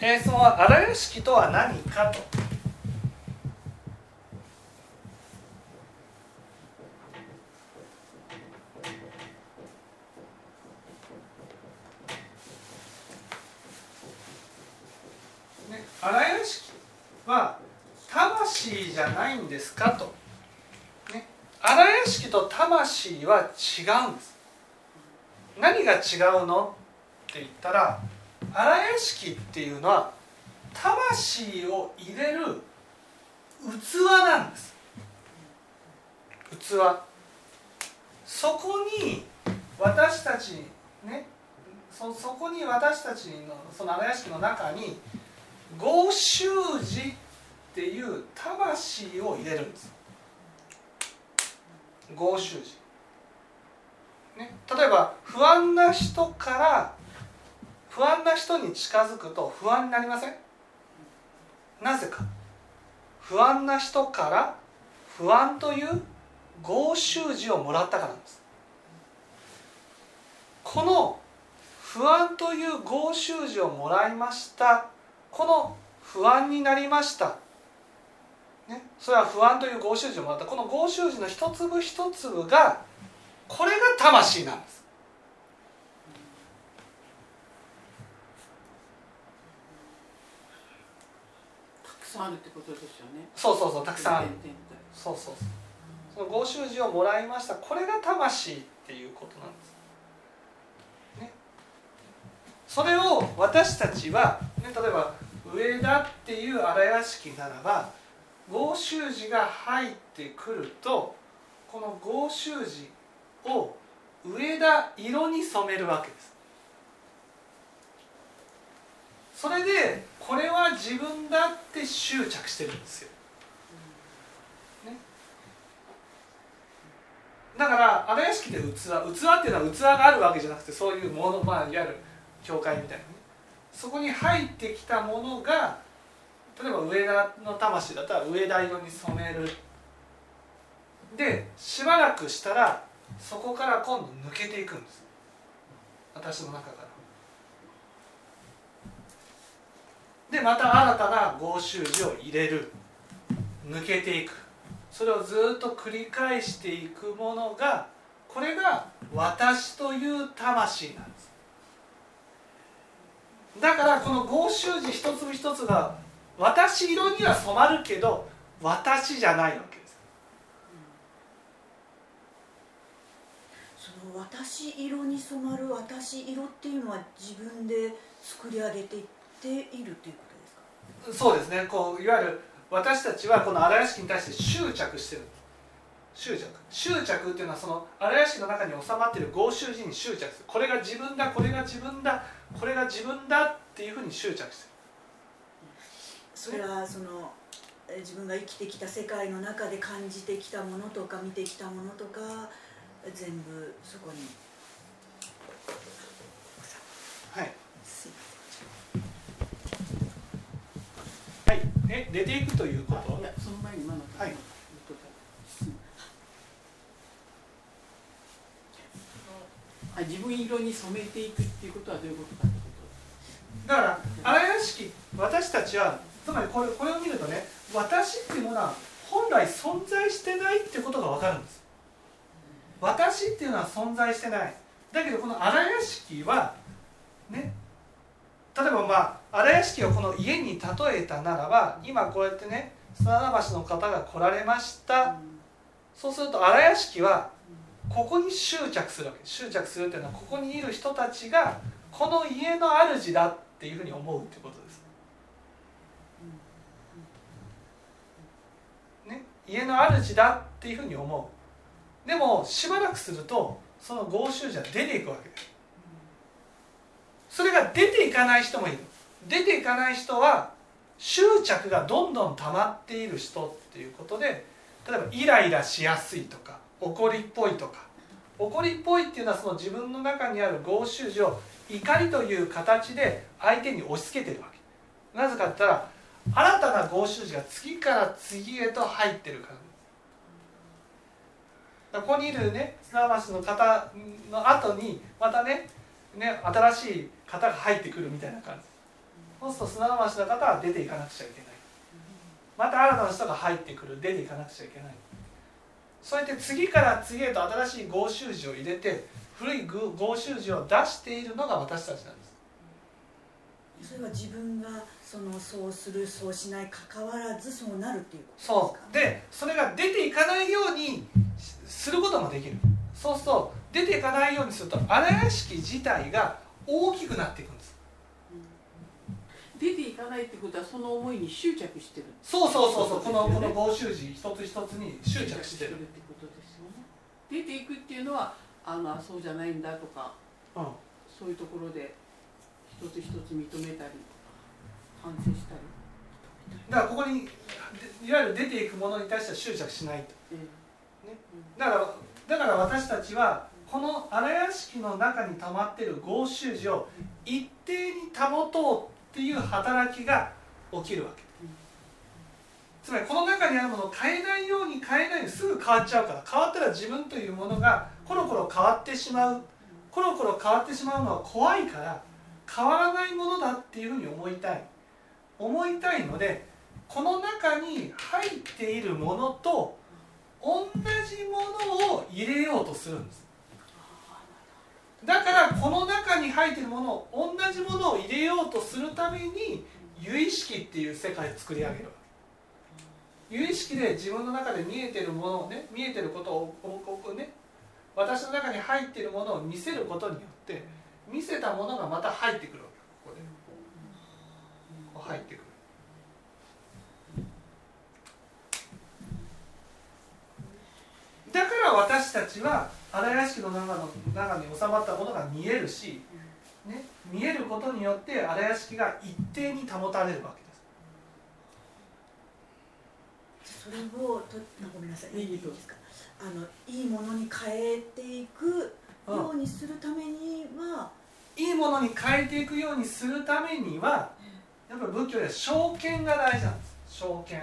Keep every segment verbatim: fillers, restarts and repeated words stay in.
えー、その荒屋敷とは何かと。ね、荒屋敷は魂じゃないんですかと。ね、荒屋敷と魂は違うんです。何が違うのって言ったら、荒屋敷っていうのは魂を入れる器なんです。器、そこに私たちね、 そ, そこに私たちのその荒屋敷の中に合衆寺っていう魂を入れるんです。合衆寺、ね、例えば不安な人から不安な人に近づくと不安になりません？なぜか。不安な人から不安という合衆寺をもらったからなんです。この不安という合衆寺をもらいました。この不安になりました。ね、それは不安という合衆寺をもらった。この合衆寺の一粒一粒が、これが魂なんです。あるってことですよね。そうそうそう、たくさんある。そうそうそう、その合衆寺をもらいました。これが魂っていうことなんです、ね、それを私たちは、ね、例えば上田っていう荒屋敷ならば、合衆寺が入ってくるとこの合衆寺を上田色に染めるわけです。それでこれは自分だって執着してるんですよ、ね、だから荒屋敷で器、器っていうのは器があるわけじゃなくて、そういうもの、まあ、いわゆる教会みたいな、ね、そこに入ってきたものが、例えば上田の魂だったら上田色に染める。でしばらくしたらそこから今度抜けていくんです、私の中から。でまた新たな合衆寺を入れる、抜けていく、それをずっと繰り返していくものが、これが私という魂なんです。だからこの合衆寺一つ一つが私色には染まるけど、私じゃないわけです、うん、その私色に染まる私色っていうのは自分で作り上げていっているということですか？そうですね、こういわゆる私たちはこの荒屋敷に対して執着してるんです。執着、執着っていうのはその荒屋敷の中に収まっている合衆寺に執着する。これが自分だ、これが自分だ、これが自分だっていうふうに執着してる。それはその自分が生きてきた世界の中で感じてきたものとか見てきたものとか全部そこに。はい、え、出ていくということ。いや、その前に今のところ、はい、あ、自分色に染めていくっていうことはどういうことかってことだから、荒屋敷、私たちはつまりこれ、これを見るとね、私っていうものは本来存在してないってことが分かるんです。私っていうのは存在してない。だけどこの荒屋敷はね、例えば、まあ、荒屋敷をこの家に例えたならば、今こうやってね、砂橋の方が来られました、うん、そうすると荒屋敷はここに執着するわけ。執着するっていうのはここにいる人たちがこの家の主だっていうふうに思うってことです、ね、家の主だっていうふうに思う。でもしばらくするとその合衆者は出ていくわけです。それが出ていかない人もいる。出ていかない人は執着がどんどん溜まっている人っていうことで、例えばイライラしやすいとか、怒りっぽいとか。怒りっぽいっていうのはその自分の中にある合衆寺を怒りという形で相手に押し付けてるわけ。なぜかって言ったら、新たな合衆寺が次から次へと入ってるから。ここにいるね、砂橋の方の後にまたね、ね、新しい方が入ってくるみたいな感じ。そうすると砂の町の方は出ていかなくちゃいけない、また新たな人が入ってくる、出ていかなくちゃいけない、そうやって次から次へと新しい合衆寺を入れて古い合衆寺を出しているのが私たちなんです。それは自分がそのそうするそうしない関わらずそうなるっていうことですか。そうで、それが出ていかないようにすることもできる。そうすると出ていかないようにすると荒屋敷自体が大きくなっていくんです、うん、出ていかないってことはその思いに執着してる。そうそうそうそう、このこの合衆寺一つ一つに執着してるってことですよね。出ていくっていうのはあのそうじゃないんだとか、うん、そういうところで一つ一つ認めたり反省したり、だからここにいわゆる出ていくものに対しては執着しないと、えーね、だからだから私たちはこの荒屋敷の中に溜まっている合衆寺を一定に保とうっていう働きが起きるわけ、つまりこの中にあるものを変えないように変えないようにすぐ変わっちゃうから、変わったら自分というものがコロコロ変わってしまう、コロコロ変わってしまうのは怖いから変わらないものだっていうふうに思いたい思いたいので、この中に入っているものと同じものを入れようとするんです。だからこの中に入っているものを同じものを入れようとするために由意識っていう世界を作り上げるわけ。由意識で自分の中で見えているものをね、見えていることをね、私の中に入っているものを見せることによって見せたものがまた入ってくるわけ。ここでこう入ってくる。だから私たちは荒屋敷の中の中に収まったものが見えるし、ね、見えることによって荒屋敷が一定に保たれるわけです。それをとごめんなさい。いいですか。あのいいものに変えていくようにするためには、うん、いいものに変えていくようにするためには、やっぱり仏教では正見が大事なんです。正見。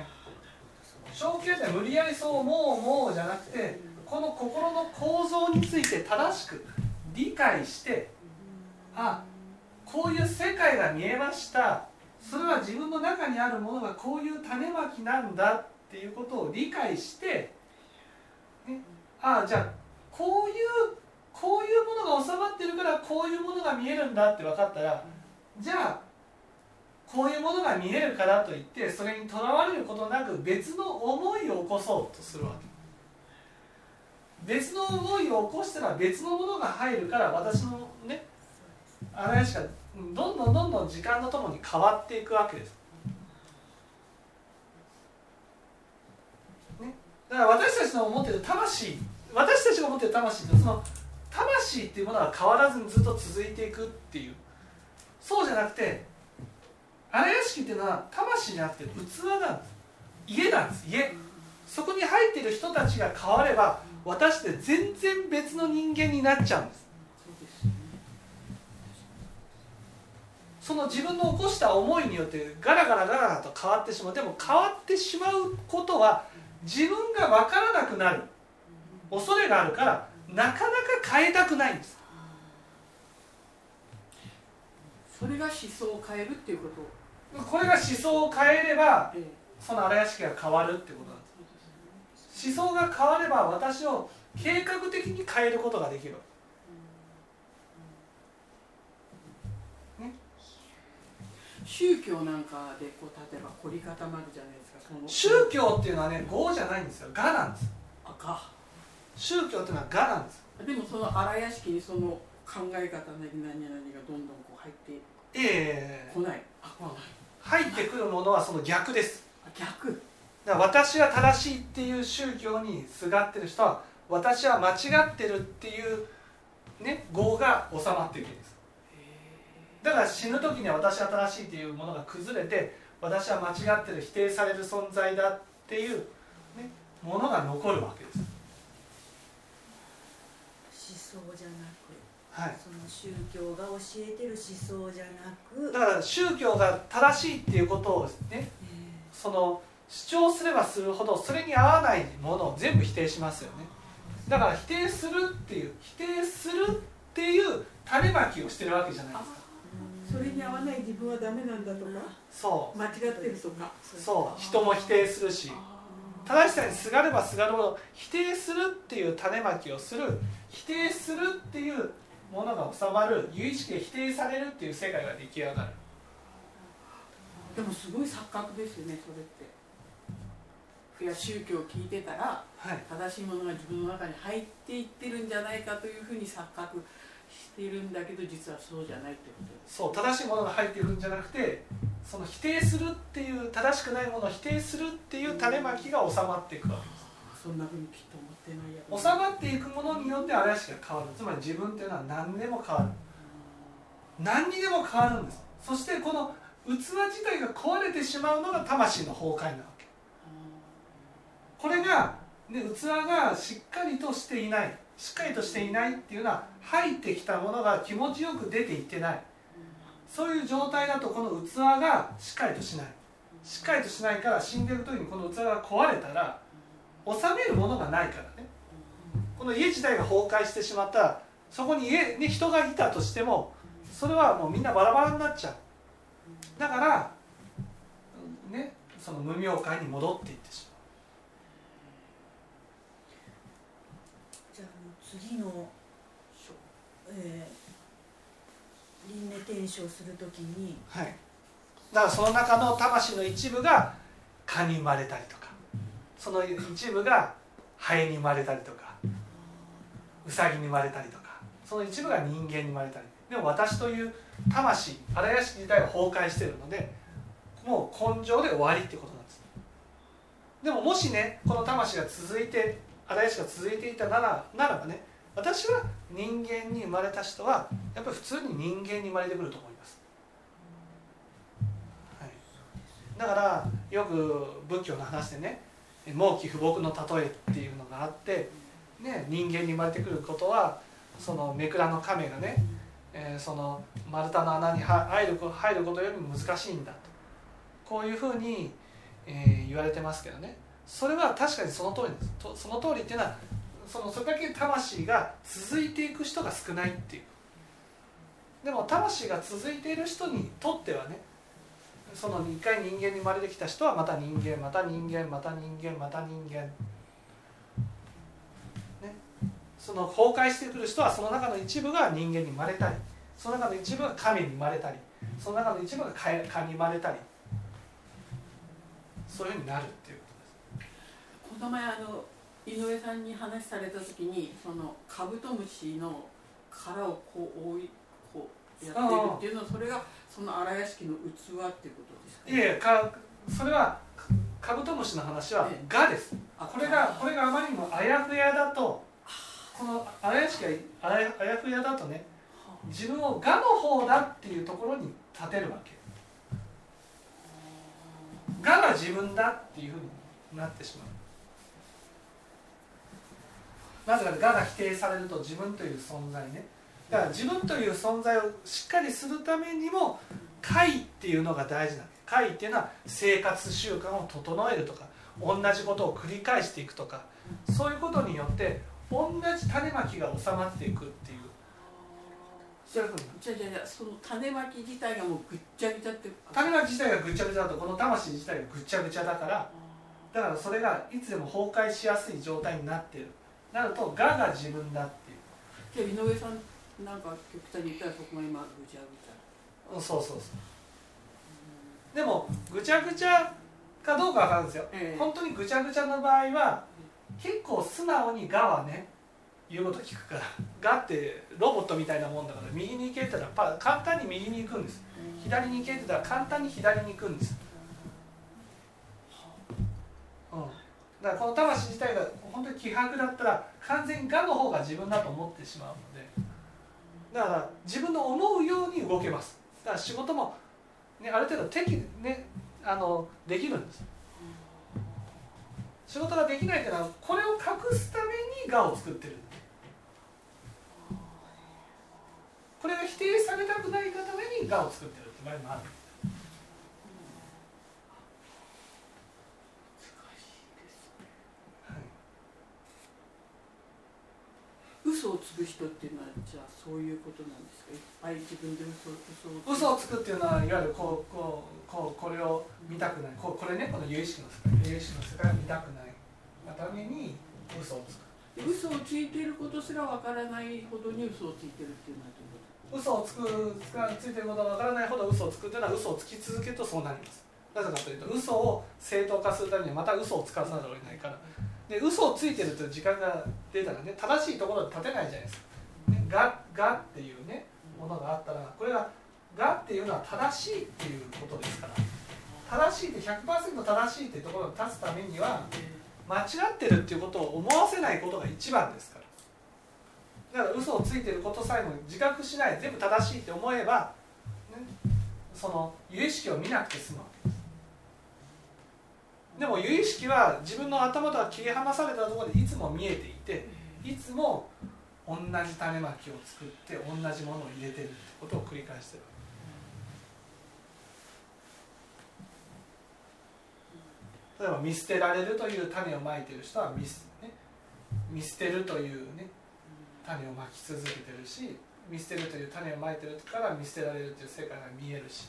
正見って無理やりそうもうもうじゃなくて、この心の構造について正しく理解して、あ、こういう世界が見えました、それは自分の中にあるものがこういう種まきなんだっていうことを理解して、ね、ああじゃあこういうこういうものが収まってるからこういうものが見えるんだって分かったら、じゃあこういうものが見えるからといってそれにとらわれることなく別の思いを起こそうとするわけ。別の思いを起こしたら別のものが入るから、私のね荒屋敷がどんどんどんどん時間とともに変わっていくわけです、ね、だから私たちの持っている魂、私たちが持っている魂とその魂っていうものは変わらずにずっと続いていくっていう、そうじゃなくて荒屋敷っていうのは魂じゃなくて器なんです。家なんです、家。そこに入っている人たちが変われば私って全然別の人間になっちゃうんです。その自分の起こした思いによってガラガラガラガラと変わってしまう。でも変わってしまうことは自分が分からなくなる恐れがあるからなかなか変えたくないんです。それが思想を変えるっていうこと、これが思想を変えれば、その荒屋敷が変わるってことなんです。思想が変われば私を計画的に変えることができる、ね、宗教なんかでこう例えば凝り固まるじゃないですか。その宗教っていうのはね、業じゃないんですよ、我なんです。あ、我。宗教っていうのは我なんです。でもその荒屋敷にその考え方なり何々がどんどんこう入っていく。えー、来ない、あ、来ない。入ってくるものはその逆です。逆。だから私は正しいっていう宗教にすがってる人は、私は間違ってるっていうね業が収まっていくんです。だから死ぬ時には私は正しいっていうものが崩れて、私は間違ってる、否定される存在だっていう、ね、ものが残るわけです。思想じゃなく。はい、その宗教が教えてる思想じゃなく、だから宗教が正しいっていうことをね、その主張すればするほどそれに合わないものを全部否定しますよね。だから否定するっていう否定するっていう種まきをしてるわけじゃないですか。それに合わない自分はダメなんだとか、そう間違ってるとか、そう人も否定するし、正しさにすがればすがるほど否定するっていう種まきをする、否定するっていうものが収まる、有意識で否定されるっていう世界が出来上がる。でもすごい錯覚ですよね、それって。いや宗教を聞いてたら、はい、正しいものが自分の中に入っていってるんじゃないかというふうに錯覚しているんだけど、実はそうじゃないってことです。そう、正しいものが入っているんじゃなくて、その否定するっていう、正しくないものを否定するっていう種まきが収まっていくわけです。そんなふうにきっと思ってないやつ。収まっていくものによってあらしが変わる。つまり自分っていうのは何にでも変わる。何にでも変わるんです。そしてこの器自体が壊れてしまうのが魂の崩壊なの。これが、ね、器がしっかりとしていない、しっかりとしていないっていうのは、入ってきたものが気持ちよく出ていってない。そういう状態だと、この器がしっかりとしない。しっかりとしないから、死んでる時にこの器が壊れたら、収めるものがないからね。この家自体が崩壊してしまったら、そこに家、ね、人がいたとしても、それはもうみんなバラバラになっちゃう。だから、ね、その無明界に戻っていってしまう。次の、えー、輪廻転生するときに、はい、だからその中の魂の一部が蚊に生まれたりとか、その一部がハエに生まれたりとか、ウサギに生まれたりとか、その一部が人間に生まれたり、でも私という魂、荒屋敷自体が崩壊しているので、もう根性で終わりってことなんです。でももしね、この魂が続いて荒屋敷が続いていたなら、ならばね、私は人間に生まれた人はやっぱり普通に人間に生まれてくると思います、はい、だからよく仏教の話でね、妄鬼不僕の例えっていうのがあって、ね、人間に生まれてくることは、その目倉の亀がね、えー、その丸太の穴に入ることよりも難しいんだと、こういうふうに、えー、言われてますけどね、それは確かにその通りです。とその通りっていうのは、そのそれだけ魂が続いていく人が少ないっていう。でも魂が続いている人にとってはね、その一回人間に生まれてきた人はまた人間また人間また人間また人間、ね、その崩壊してくる人はその中の一部が人間に生まれたり、その中の一部が神に生まれたり、その中の一部が蚊に生まれたり、そういうふうになるっていう。この前あの井上さんに話された時に、そのカブトムシの殻をこう覆いこうやってるっていうのは、それがその荒屋敷の器っていうことですかね。いやいや、かそれはカブトムシの話は蛾です、ね、これがこれがあまりにもあやふやだと、この荒屋敷があやふやだとね、自分を蛾の方だっていうところに立てるわけ。蛾が自分だっていうふうになってしまう。なぜか我が否定されると自分という存在ね、だから自分という存在をしっかりするためにも戒っていうのが大事なの。戒っていうのは生活習慣を整えるとか、同じことを繰り返していくとか、そういうことによって同じ種まきが収まっていくっていう。じゃあじゃあその種まき自体がもうぐっちゃぐちゃって、種まき自体がぐっちゃぐちゃだと、この魂自体がぐっちゃぐちゃだからだからそれがいつでも崩壊しやすい状態になっている。なると、我が自分だっていう。じゃあ井上さんなんか極端に言ったら、そこが今ぐちゃぐちゃ。うん、そうそうそう。うん、でもぐちゃぐちゃかどうかわかるんですよ、えー。本当にぐちゃぐちゃの場合は、結構素直に我はね、言うこと聞くから。我ってロボットみたいなもんだから、右に行けって言ったら簡単に右に行くんです。左に行けって言ったら簡単に左に行くんです。うん。だからこの魂自体が本当に希薄だったら、完全に我の方が自分だと思ってしまうので、だから自分の思うように動けます。だから仕事も、ね、ある程度適、ね、あのできるんです。仕事ができないというのは、これを隠すために我を作ってる。これが否定されたくないがために我を作ってるって場合もある。嘘嘘をつく人っていうのはじゃあそういうことなんですか。いっぱい自分で嘘を嘘をつくっていうのはいわゆるこうこうこうこれを見たくない こ, これねこの有意識の世界有意識の世界を見たくないがために嘘をつく。嘘をついていることすらわからないほどに嘘をついているっていうのはどういうこと。嘘をつくついていることがわからないほど嘘をつくというのは嘘をつき続けるとそうなります。なぜかというと嘘を正当化するためにはまた嘘をつかざるを得ないから。で嘘をついてるという時間が出たらね正しいところで立てないじゃないですか。ね、ががっていうねものがあったらこれががっていうのは正しいっていうことですから。正しいって ひゃくパーセント 正しいっていうところに立つためには。間違ってるっていうことを思わせないことが一番ですから。だから嘘をついてることさえも自覚しない全部正しいって思えば、ね、その由意識を見なくて済むわけです。でも由意識は自分の頭とは切り離されたところでいつも見えていていつも同じ種まきを作って同じものを入れてるってことを繰り返してるわけです。例えば見捨てられるという種をまいている人は 見,、ね、見捨てるという、ね、種をまき続けてるし見捨てるという種をまいてるから見捨てられるという世界が見えるし、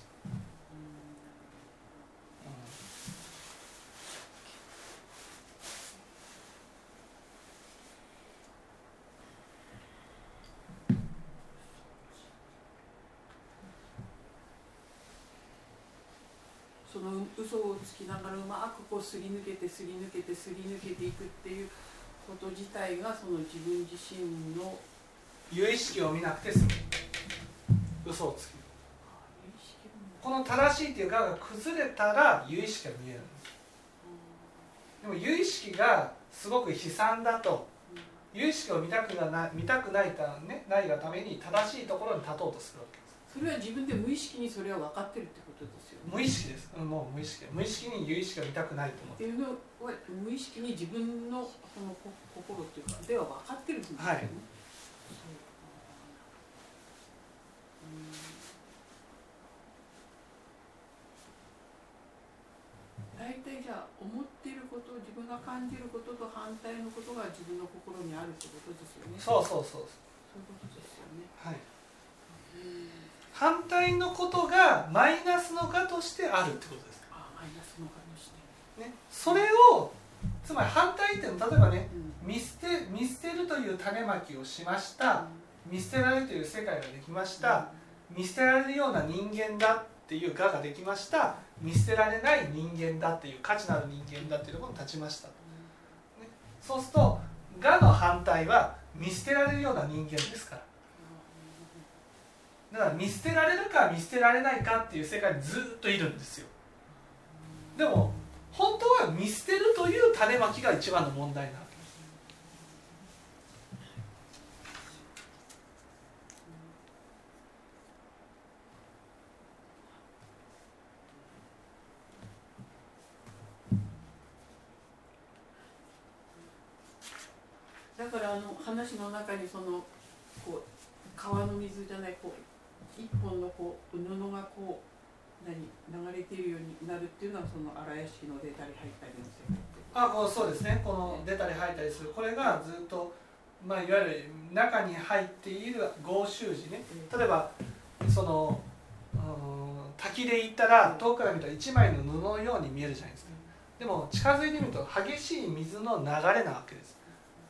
嘘をつきながらうまくこうすり抜けてすり抜けてすり抜けていくっていうこと自体がその自分自身の有意識を見なくて済む。嘘をつく。この正しいっていう側が崩れたら有意識が見えるんです。でも有意識がすごく悲惨だと、有意識を見たくない、見たくないた、ね、ないがために正しいところに立とうとするわけです。それは自分で無意識にそれは分かってるってことですよね。無意識です。もう無意識。無意識に有意識が見たくないと思って。っていうのは無意識に自分のその心っていうかでは分かってるんですよね。はい。大体じゃあ思っていること、自分が感じることと反対のことが自分の心にあるってことですよね。そうそうそう。そういうことですよね。はい。反対のことがマイナスの我としてあるってことです。ああ、マイナスの我として、ね、それをつまり反対っていうの例えばね、うん、見捨て見捨てるという種まきをしました、うん、見捨てられるという世界ができました、うん、見捨てられるような人間だっていう我ができました、見捨てられない人間だっていう価値のある人間だっていうところに立ちました、うんね、そうすると我の反対は見捨てられるような人間ですから。だから見捨てられるか見捨てられないかっていう世界にずっといるんですよ。でも本当は見捨てるという種まきが一番の問題なわけです。だからあの話の中にそのこう川の水じゃないこう一本のこう布がこう何流れているようになるっていうのはその荒屋敷の出たり入ったりの世界ってあそうですね。この出たり入ったりするこれがずっと、まあ、いわゆる中に入っている合衆寺ね。例えばその、うん、滝で行ったら遠くから見たら一枚の布のように見えるじゃないですか。でも近づいてみると激しい水の流れなわけです、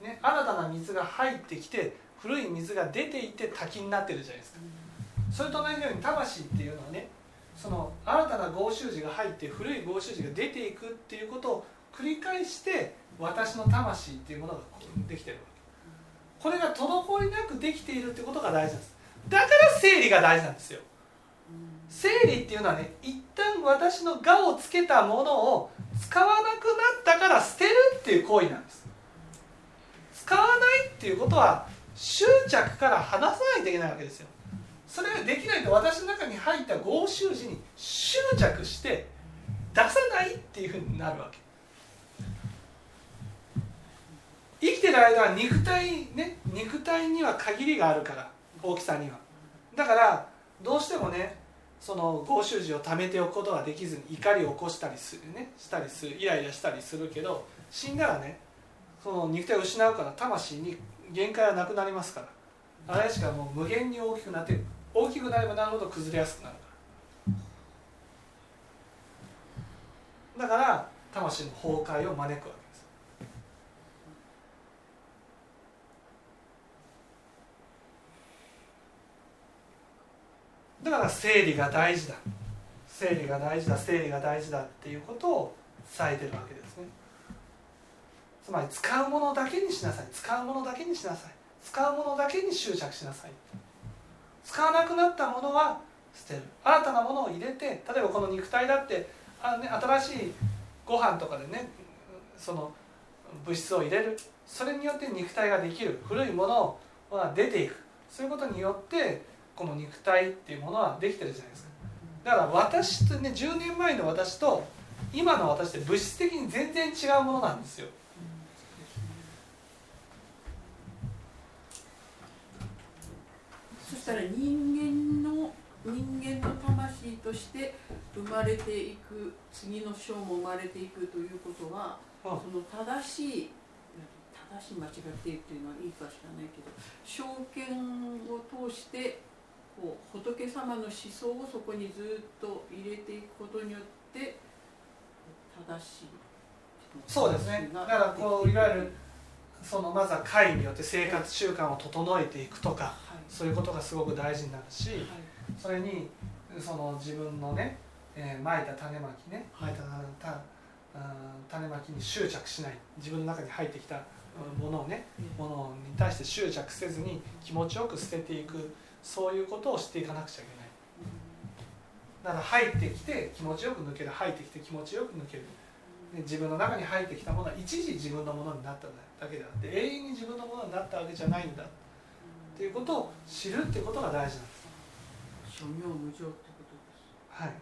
ね、新たな水が入ってきて古い水が出ていって滝になってるじゃないですか。それと同じように魂っていうのはねその新たな合衆寺が入って古い合衆寺が出ていくっていうことを繰り返して私の魂っていうものができてるわけ。これが滞りなくできているってことが大事なんです。だから整理が大事なんですよ。整理っていうのはね一旦私の我をつけたものを使わなくなったから捨てるっていう行為なんです。使わないっていうことは執着から離さないといけないわけですよ。それができないと私の中に入った合衆時に執着して出さないっていうふうになるわけ。生きてる間は肉体ね肉体には限りがあるから大きさには。だからどうしてもねその合衆時を貯めておくことができずに怒りを起こしたりするねしたりするイライラしたりするけど死んだらねその肉体を失うから魂に限界はなくなりますから、あれしかもう無限に大きくなって、大きくなればなるほど崩れやすくなるから、だから魂の崩壊を招くわけです。だから整理が大事だ、整理が大事だ、整理が大事だっていうことを伝えてるわけですね。つまり使うものだけにしなさい、使うものだけにしなさい、使うものだけに執着しなさい。使わなくなったものは捨てる、新たなものを入れて、例えばこの肉体だってあ、ね、新しいご飯とかでね、その物質を入れる、それによって肉体ができる、古いものは出ていく、そういうことによってこの肉体っていうものはできてるじゃないですか。だから私とね、じゅうねんまえの私と今の私って物質的に全然違うものなんですよ。そしたら人間の人間の魂として生まれていく、次の生も生まれていくということは、うん、その正しい正しい間違っているというのはいいか知らないけど、正見を通してこう仏様の思想をそこにずっと入れていくことによって正しい。そうですね。だからこういわゆるそのまずは会によって生活習慣を整えていくとか、はい、そういうことがすごく大事になるし、はい、それにその自分のね、えー、まいた種まきね、まいたた種まきに執着しない、自分の中に入ってきたものをね、ものに対して執着せずに気持ちよく捨てていく、そういうことをしていかなくちゃいけない。だから入ってきて気持ちよく抜ける、入ってきて気持ちよく抜ける。で自分の中に入ってきたものは一時自分のものになっただけであって、永遠に自分のものになったわけじゃないんだっていうことを知るってことが大事なんです。諸行無常ってことです。はい、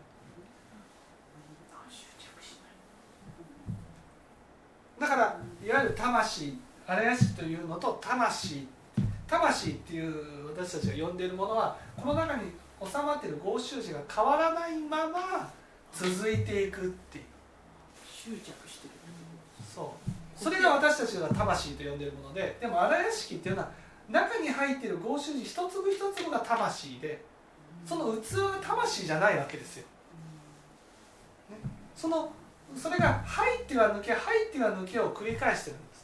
だからいわゆる魂、あれやしというのと魂、魂っていう私たちが呼んでいるものは、この中に収まっている合衆心が変わらないまま続いていくっていう、執着してる、そう、それが私たちが魂と呼んでいるもので、でも荒屋敷っていうのは中に入っている合衆心一粒一粒が魂で、その器が魂じゃないわけですよ、ね、そのそれが入っては抜け、入っては抜けを繰り返してるんです。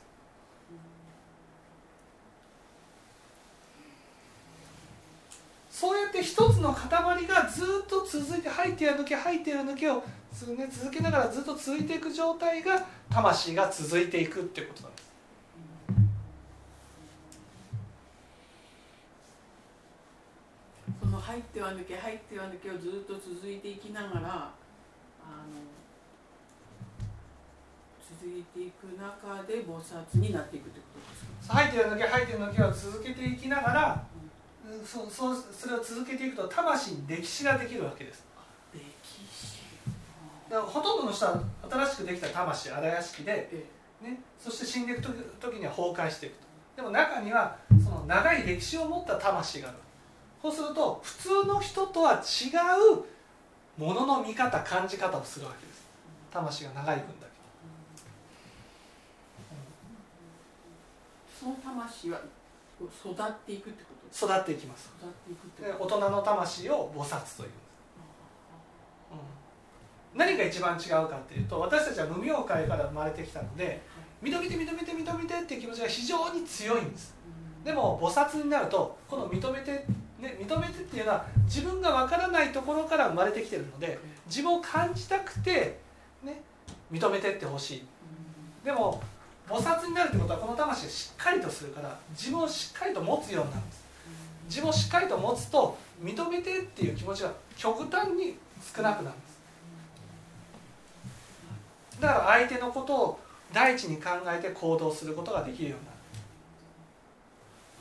そうやって一つの塊がずっと続いて、入っては抜け、入っては抜けを続けながらずっと続いていく状態が、魂が続いていくっていうことなんです。その入っては抜け、入っては抜けをずっと続いていきながら、あの続いていく中で菩薩になっていくってことですか。入ってる抜け、入ってる抜けを続けていきながら、うん、そ, そ, それを続けていくと魂に歴史ができるわけです。歴史だからほとんどの人は新しくできた魂、荒屋敷で、ね、そして死んでいく時には崩壊していくと。でも中にはその長い歴史を持った魂がある。そうすると普通の人とは違うものの見方、感じ方をするわけです。魂が長い分だけその魂は育っていくってことですか。育っていきます。育っていくってこと。で大人の魂を菩薩というんです、うん、何が一番違うかっていうと、私たちは無明界から生まれてきたので、認めて認めて認めてっていう気持ちが非常に強いんです。でも菩薩になると、この認めて、ね、認めてっていうのは自分が分からないところから生まれてきてるので、自分を感じたくて、ね、認めてってほしい。でも菩薩になるってことは、この魂がしっかりとするから自分をしっかりと持つようになるんです。自分をしっかりと持つと、認めてっていう気持ちが極端に少なくなるんです。だから相手のことを第一に考えて行動することができるようになる。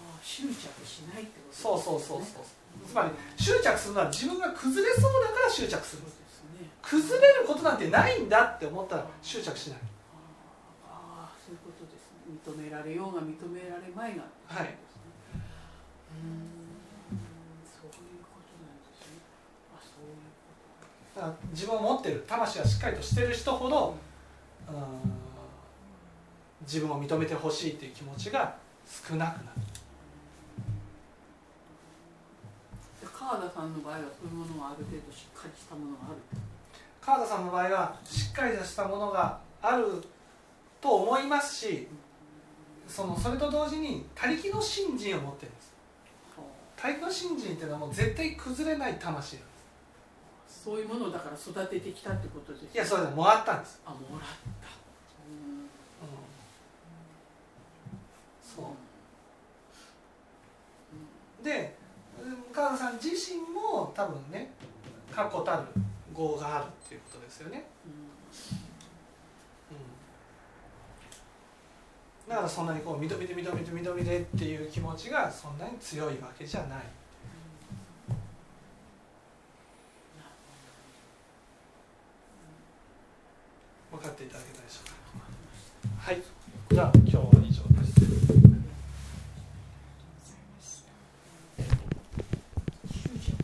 ああ、執着しないってことですね。そうそうそうそう。つまり執着するのは自分が崩れそうだから執着するんです。崩れることなんてないんだって思ったら執着しない。認められようが認められまいが、はい、そういうことなんですね。あ、そういうこと。だから自分を持ってる魂がしっかりとしてる人ほど、うん、自分を認めてほしいっていう気持ちが少なくなる。川田さんの場合はそういうものはある程度しっかりしたものがある。川田さんの場合はしっかりとしたものがあると思いますし、そのそれと同時に他力の信心を持っているんです。他力の信心っていうのはもう絶対崩れない魂なんです。そういうものをだから育ててきたってことですか。いや、それでもらったんです。あ、もらった。うん、うん、そう、うん、で川田さん自身も多分ね、確固たる業があるっていうことですよね、うんうん、だからそんなにこう緑で緑で緑でっていう気持ちがそんなに強いわけじゃない、うん、分かっていただけたでしょうか。はい、じゃあ今日は以上です。